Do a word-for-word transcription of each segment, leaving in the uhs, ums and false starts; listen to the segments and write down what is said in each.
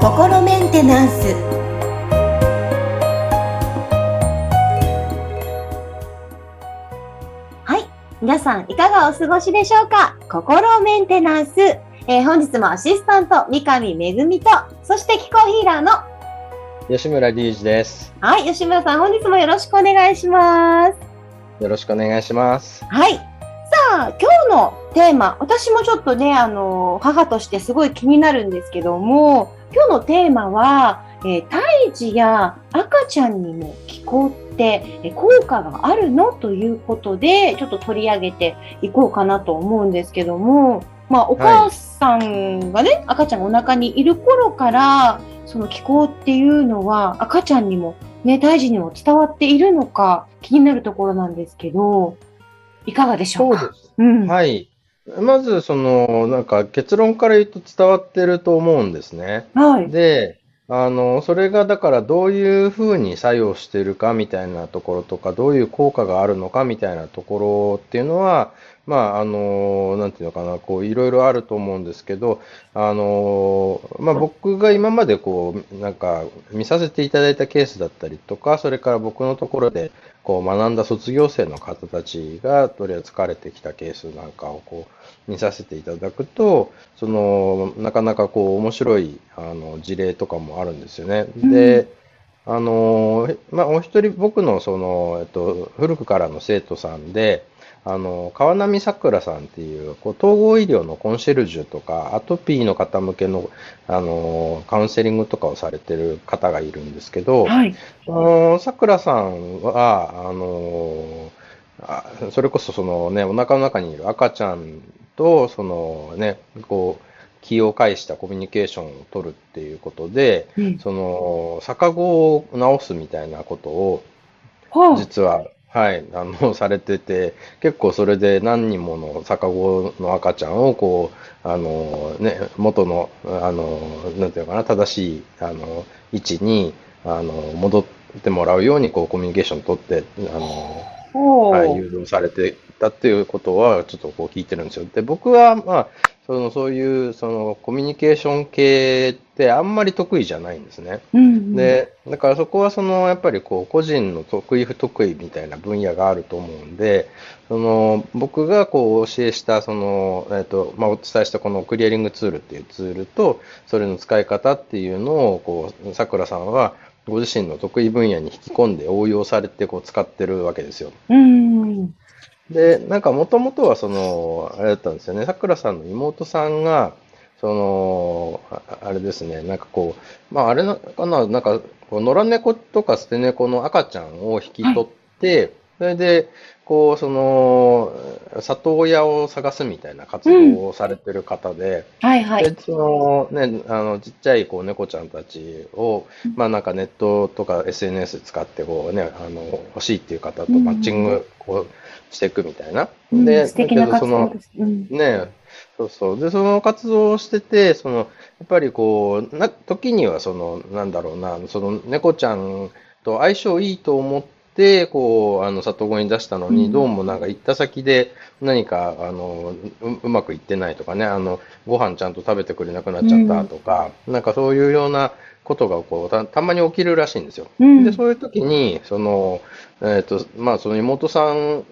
心メンテナンス。はい、皆さんいかがお過ごしでしょうか。心メンテナンス、えー、本日もアシスタント三上恵と、そして気候ヒーラーの吉村隆二です。はい、吉村さん、本日もよろしくお願いします。よろしくお願いします。はい、さあ今日のテーマ、私もちょっとね、あの母としてすごい気になるんですけども、今日のテーマは、えー、胎児や赤ちゃんにも気候って、えー、効果があるのということで、ちょっと取り上げていこうかなと思うんですけども、まあ、お母さんがね、はい、赤ちゃんがお腹にいる頃からその気候っていうのは赤ちゃんにも、ね、胎児にも伝わっているのか気になるところなんですけど、いかがでしょうか。そうです、うん、はい、まずそのなんか結論から言うと伝わってると思うんですね。はい。で、あのそれがだからどういうふうに作用しているかみたいなところとか、どういう効果があるのかみたいなところっていうのは、まああのなんていうのかな、こういろいろあると思うんですけど、あのまあ僕が今までこうなんか見させていただいたケースだったりとか、それから僕のところでこう学んだ卒業生の方たちがとりあえず疲れてきたケースなんかをこう見させていただくと、そのなかなかこう面白いあの事例とかもあるんですよね。うん、で、あのまあお一人僕のそのえっと古くからの生徒さんで、あの川波さくらさんっていう、こう統合医療のコンシェルジュとかアトピーの方向けのあのカウンセリングとかをされてる方がいるんですけど、はい、あのさくらさんはあのあそれこそそのね、お腹の中にいる赤ちゃんとそのね、こう気を介したコミュニケーションを取るっていうことで、うん、その逆子を治すみたいなことを実は。はい、あの、されてて、結構それで何人もの逆子の赤ちゃんを、こう、あの、ね、元の、あの、なんていうのかな、正しい、あの、位置に、あの、戻ってもらうように、こう、コミュニケーション取って、あの、はい、誘導されてたっていうことは、ちょっとこう聞いてるんですよ。で、僕は、まあ、その、そういう、その、コミュニケーション系ってあんまり得意じゃないんですね。うんうん、で、だからそこはその、やっぱりこう、個人の得意不得意みたいな分野があると思うんで、その、僕がこう、教えした、その、えっと、まあ、お伝えしたこのクリアリングツールっていうツールと、それの使い方っていうのを、こう、さくらさんは、ご自身の得意分野に引き込んで応用されて、こう、使ってるわけですよ。うん。で、なんかもともとはその、あれだったんですよね。さくらさんの妹さんが、その、あれですね、なんかこう、まああれなかな、なんか、野良猫とか捨て猫の赤ちゃんを引き取って、それで、こう、その、里親を探すみたいな活動をされてる方で、うん、はいはい。で、その、ね、あの、ちっちゃい、こう、猫ちゃんたちを、まあなんかネットとか エスエヌエス 使って、こうね、あの、欲しいっていう方とマッチング、うん、こう、していくみたいな。うん、で、素敵な活動です。その、うん、ね、そうそう。で、その活動をしてて、その、やっぱりこう、な、時にはその、なんだろうな、その、猫ちゃんと相性いいと思って、で、こう、あの、里子に出したのに、どうもなんか行った先で何か、あの、うまくいってないとかね、あの、ご飯ちゃんと食べてくれなくなっちゃったとか、うん、なんかそういうようなことがこう、た、たまに起きるらしいんですよ。うん、で、そういう時に、その、えっと、まあ、その妹さん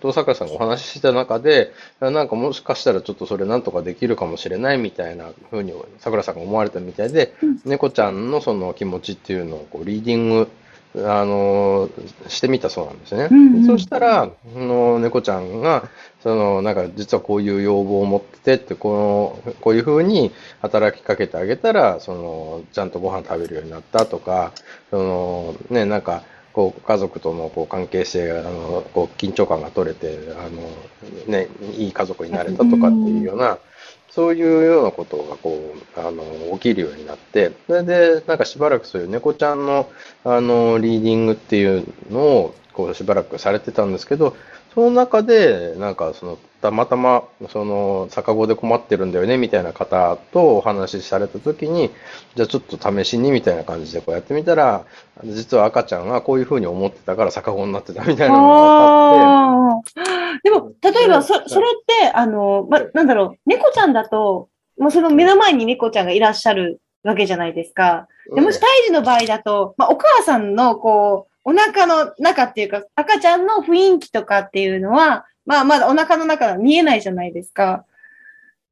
とさくらさんがお話しした中で、なんかもしかしたらちょっとそれなんとかできるかもしれないみたいなふうに、さくらさんが思われたみたいで、うん、猫ちゃんのその気持ちっていうのをこう、リーディング、あのしてみたそうなんですね。うんうん、そうしたらの猫ちゃんがそのなんか実はこういう要望を持っててってこのこういう風に働きかけてあげたらそのちゃんとご飯食べるようになったとかそのねなんかこう家族とのこう関係性があのこう緊張感が取れてあのねいい家族になれたとかっていうような。そういうようなことがこうあの起きるようになって、それでなんかしばらくそういう猫ちゃんのあのリーディングっていうのをこうしばらくされてたんですけど、その中でなんかそのたまたまその逆子で困ってるんだよねみたいな方とお話しされた時に、じゃあちょっと試しにみたいな感じでこうやってみたら、実は赤ちゃんがこういうふうに思ってたから逆子になってたみたいなのが分かって。でも、例えばそ、それって、あの、ま、なんだろう、猫ちゃんだと、もうその目の前に猫ちゃんがいらっしゃるわけじゃないですか。でもし胎児の場合だと、まあ、お母さんの、こう、お腹の中っていうか、赤ちゃんの雰囲気とかっていうのは、まあ、まだお腹の中は見えないじゃないですか。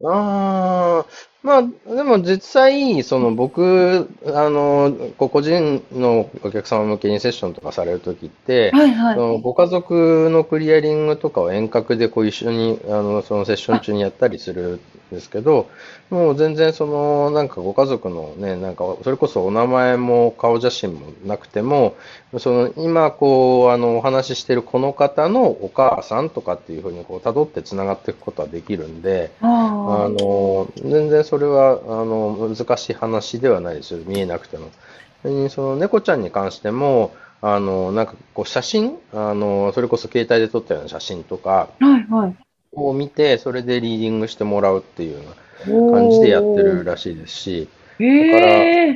ああ、まあ、でも実際、その僕、あの、こう個人のお客様向けにセッションとかされるときって、はいはい、そのご家族のクリアリングとかを遠隔でこう一緒に、あの、そのセッション中にやったりするんですけど、もう全然その、なんかご家族のね、なんか、それこそお名前も顔写真もなくても、その、今こう、あの、お話ししてるこの方のお母さんとかっていうふうにこう、辿ってつながっていくことはできるんで、あの全然それはあの難しい話ではないですよ、見えなくても。その猫ちゃんに関しても、あのなんかこう写真あの、それこそ携帯で撮ったような写真とかを見て、はいはい、それでリーディングしてもらうっていうような感じでやってるらしいですし、だ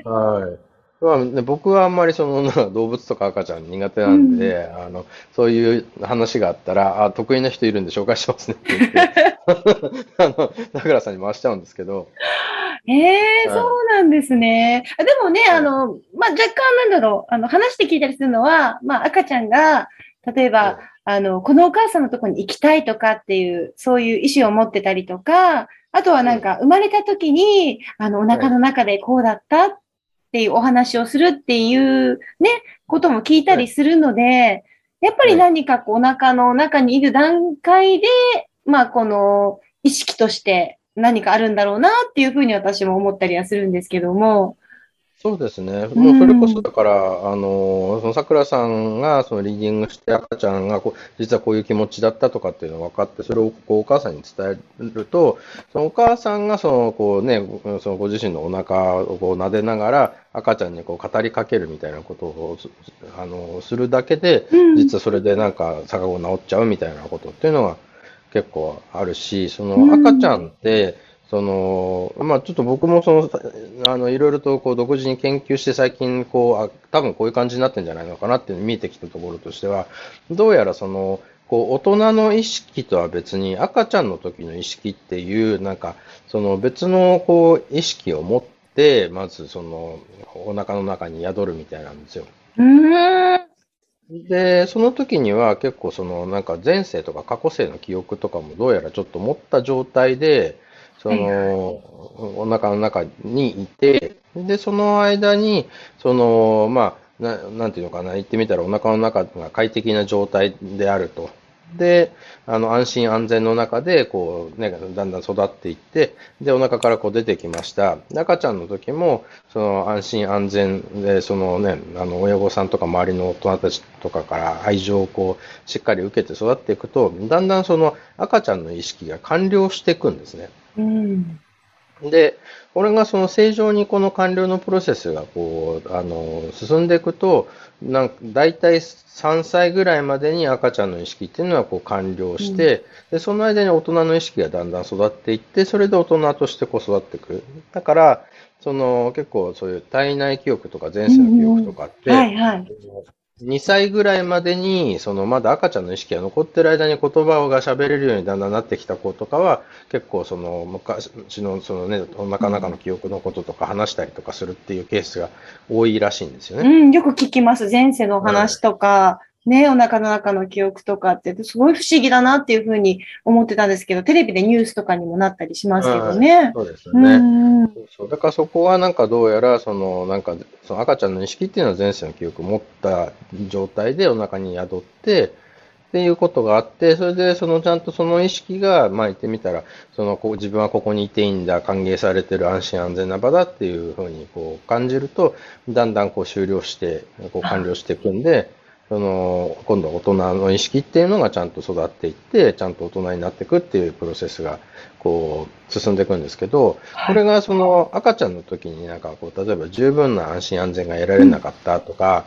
から、はいまあね、僕はあんまりそのなんか動物とか赤ちゃん苦手なんで、うん、あのそういう話があったら、あ、得意な人いるんで紹介しますねって言ってあの名倉さんに回しちゃうんですけど。ええーはい、そうなんですね。でもね、あの、まあ、若干なんだろう、あの、話して聞いたりするのは、まあ、赤ちゃんが、例えば、はい、あの、このお母さんのところに行きたいとかっていう、そういう意思を持ってたりとか、あとはなんか、生まれた時に、あの、お腹の中でこうだったっていうお話をするっていうね、ことも聞いたりするので、やっぱり何かこう、お腹の中にいる段階で、まあ、この意識として何かあるんだろうなっていうふうに私も思ったりはするんですけども。そうですね。もうそれこそだから、うん、あの、その桜さんがそのリーディングして赤ちゃんがこう実はこういう気持ちだったとかっていうのが分かって、それをこうお母さんに伝えると、そのお母さんがそのこうね、そのご自身のお腹をこう撫でながら赤ちゃんにこう語りかけるみたいなことをあのするだけで、実はそれでなんか差が治っちゃうみたいなことっていうのが結構あるし、その赤ちゃんって、うん、そのまあ、ちょっと僕もそのあのいろいろとこう独自に研究して最近こうあ多分こういう感じになってるんじゃないのかなって見えてきたところとしては、どうやらそのこう大人の意識とは別に赤ちゃんの時の意識っていうなんかその別のこう意識を持ってまずそのお腹の中に宿るみたいなんですよ。うんで、その時には結構そのなんか前世とか過去世の記憶とかもどうやらちょっと持った状態で、そのお腹の中にいて、で、その間に、その、まあ、な、なんていうのかな、言ってみたらお腹の中が快適な状態であると。で、あの、安心安全の中で、こう、ね、だんだん育っていって、で、お腹からこう出てきました。赤ちゃんの時も、その、安心安全で、そのね、あの、親御さんとか周りの大人たちとかから愛情をこう、しっかり受けて育っていくと、だんだんその、赤ちゃんの意識が完了していくんですね。うん。で、これがその正常にこの完了のプロセスがこう、あの、進んでいくと、なんか大体さんさいぐらいまでに赤ちゃんの意識っていうのはこう完了して、うん、で、その間に大人の意識がだんだん育っていって、それで大人としてこう育っていく。だから、その結構そういう体内記憶とか前世の記憶とかって、うんはいはい、にさいぐらいまでに、そのまだ赤ちゃんの意識が残ってる間に言葉が喋れるようにだんだんなってきた子とかは、結構その昔のそのね、お腹の中の記憶のこととか話したりとかするっていうケースが多いらしいんですよね。うん、よく聞きます。前世の話とか、うん、ね、お腹の中の記憶とかって、すごい不思議だなっていうふうに思ってたんですけど、テレビでニュースとかにもなったりしますけどね。そうですよね。うんそうそう。だからそこはなんかどうやら、そのなんか、その赤ちゃんの意識っていうのは前世の記憶を持った状態でお腹に宿ってっていうことがあって、それでそのちゃんとその意識が、まあ言ってみたらそのこう自分はここにいていいんだ、歓迎されてる、安心安全な場だっていうふうにこう感じると、だんだんこう終了してこう完了していくんで、その今度は大人の意識っていうのがちゃんと育っていって、ちゃんと大人になっていくっていうプロセスがこう進んでいくんですけど、これがその赤ちゃんの時になんかこう例えば十分な安心安全が得られなかったとか、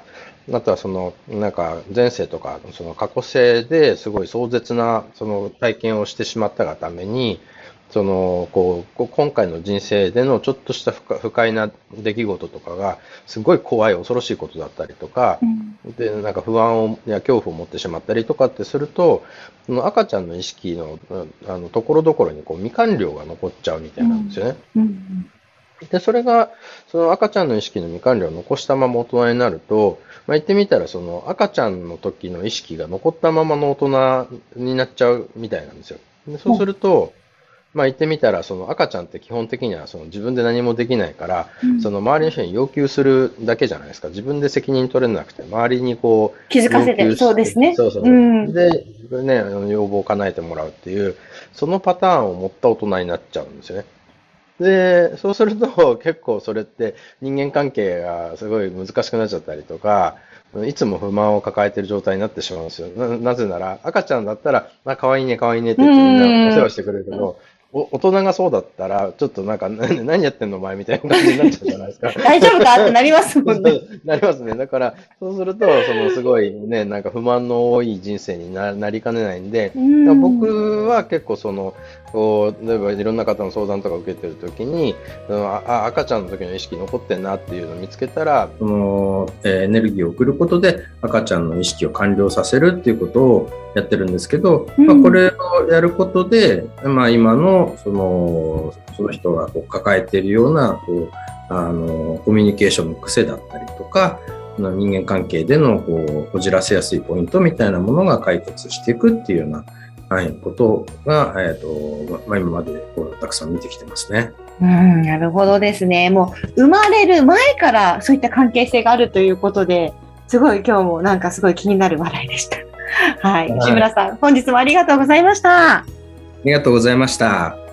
あとはそのなんか前世とかその過去世ですごい壮絶なその体験をしてしまったがために、そのこう今回の人生でのちょっとした不 快, 不快な出来事とかがすごい怖い恐ろしいことだったりとか、うん、でなんか不安をや恐怖を持ってしまったりとかってすると、その赤ちゃんの意識のあのところどころにこう未完了が残っちゃうみたいなんですよね、うんうん、でそれがその赤ちゃんの意識の未完了を残したまま大人になると、まあ、言ってみたらその赤ちゃんの時の意識が残ったままの大人になっちゃうみたいなんですよ。でそうすると、うんまあ、言ってみたらその赤ちゃんって基本的にはその自分で何もできないから、うん、その周りの人に要求するだけじゃないですか。自分で責任取れなくて周りにこう気づかせて、そうですね、そうそう、うん、で、ね、要望を叶えてもらうっていうそのパターンを持った大人になっちゃうんですよね。でそうすると結構それって人間関係がすごい難しくなっちゃったりとか、いつも不満を抱えている状態になってしまうんですよ。 な, なぜなら赤ちゃんだったらあ可愛いね可愛いねってみんなお世話してくれるけど、お大人がそうだったらちょっとなんか何やってんのお前みたいな感じになっちゃうじゃないですか大丈夫かってなりますもんねなりますね。だからそうするとそのすごいねなんか不満の多い人生に な, なりかねないんで、ん僕は結構そのこう例えばいろんな方の相談とか受けてるときにあ赤ちゃんの時の意識残ってんなっていうのを見つけたら、その、えー、エネルギーを送ることで赤ちゃんの意識を完了させるっていうことをやってるんですけど、まあ、これをやることで、まあ、今のそのその人がこう抱えているようなこうあのコミュニケーションの癖だったりとか、人間関係でのこうこじらせやすいポイントみたいなものが解決していくっていうような、はい、ことが、えーとまあ、今までこうたくさん見てきてますね。うん、なるほどですね。もう生まれる前からそういった関係性があるということで、すごい今日もなんかすごい気になる話題でしたはい、内村さん、はい、本日もありがとうございました。ありがとうございました。